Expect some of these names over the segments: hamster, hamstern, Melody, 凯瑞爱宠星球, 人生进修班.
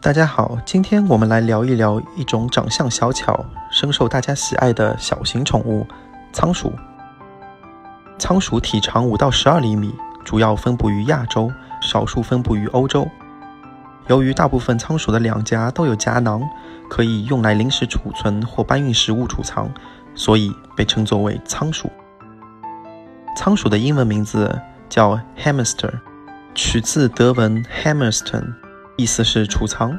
大家好，今天我们来聊一聊一种长相小巧、深受大家喜爱的小型宠物——仓鼠。仓鼠体长5到12厘米，主要分布于亚洲，少数分布于欧洲。由于大部分仓鼠的两颊都有夹囊，可以用来临时储存或搬运食物储藏，所以被称作为仓鼠。仓鼠的英文名字叫 hamster， 取自德文 hamstern，意思是储藏。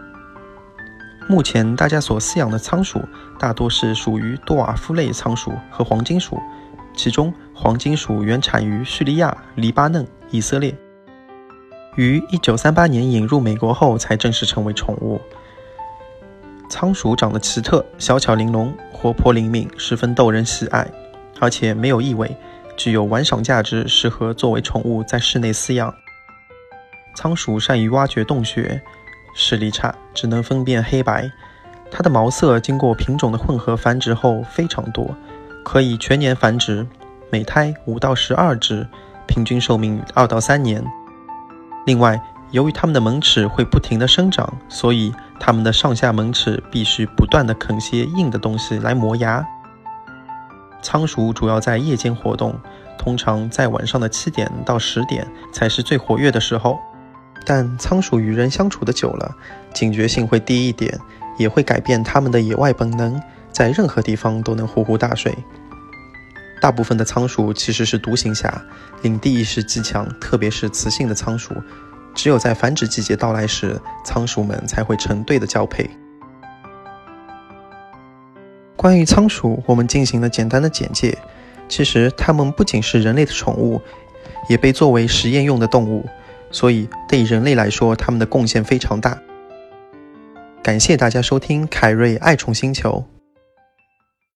目前大家所饲养的仓鼠大多是属于多瓦夫类仓鼠和黄金鼠，其中黄金鼠原产于叙利亚、黎巴嫩、以色列，于1938年引入美国后才正式成为宠物。仓鼠长得奇特，小巧玲珑，活泼灵敏，十分逗人喜爱，而且没有异味，具有玩赏价值，适合作为宠物在室内饲养。仓鼠善于挖掘洞穴，视力差，只能分辨黑白。它的毛色经过品种的混合繁殖后非常多，可以全年繁殖，每胎5到12只，平均寿命2到3年。另外，由于它们的门齿会不停地生长，所以它们的上下门齿必须不断地啃些硬的东西来磨牙。仓鼠主要在夜间活动，通常在晚上的7点到10点才是最活跃的时候。但仓鼠与人相处的久了，警觉性会低一点，也会改变它们的野外本能，在任何地方都能呼呼大睡。大部分的仓鼠其实是独行侠，领地意识极强，特别是雌性的仓鼠，只有在繁殖季节到来时，仓鼠们才会成对的交配。关于仓鼠，我们进行了简单的简介。其实它们不仅是人类的宠物，也被作为实验用的动物，所以对人类来说，它们的贡献非常大。感谢大家收听凯瑞爱宠星球。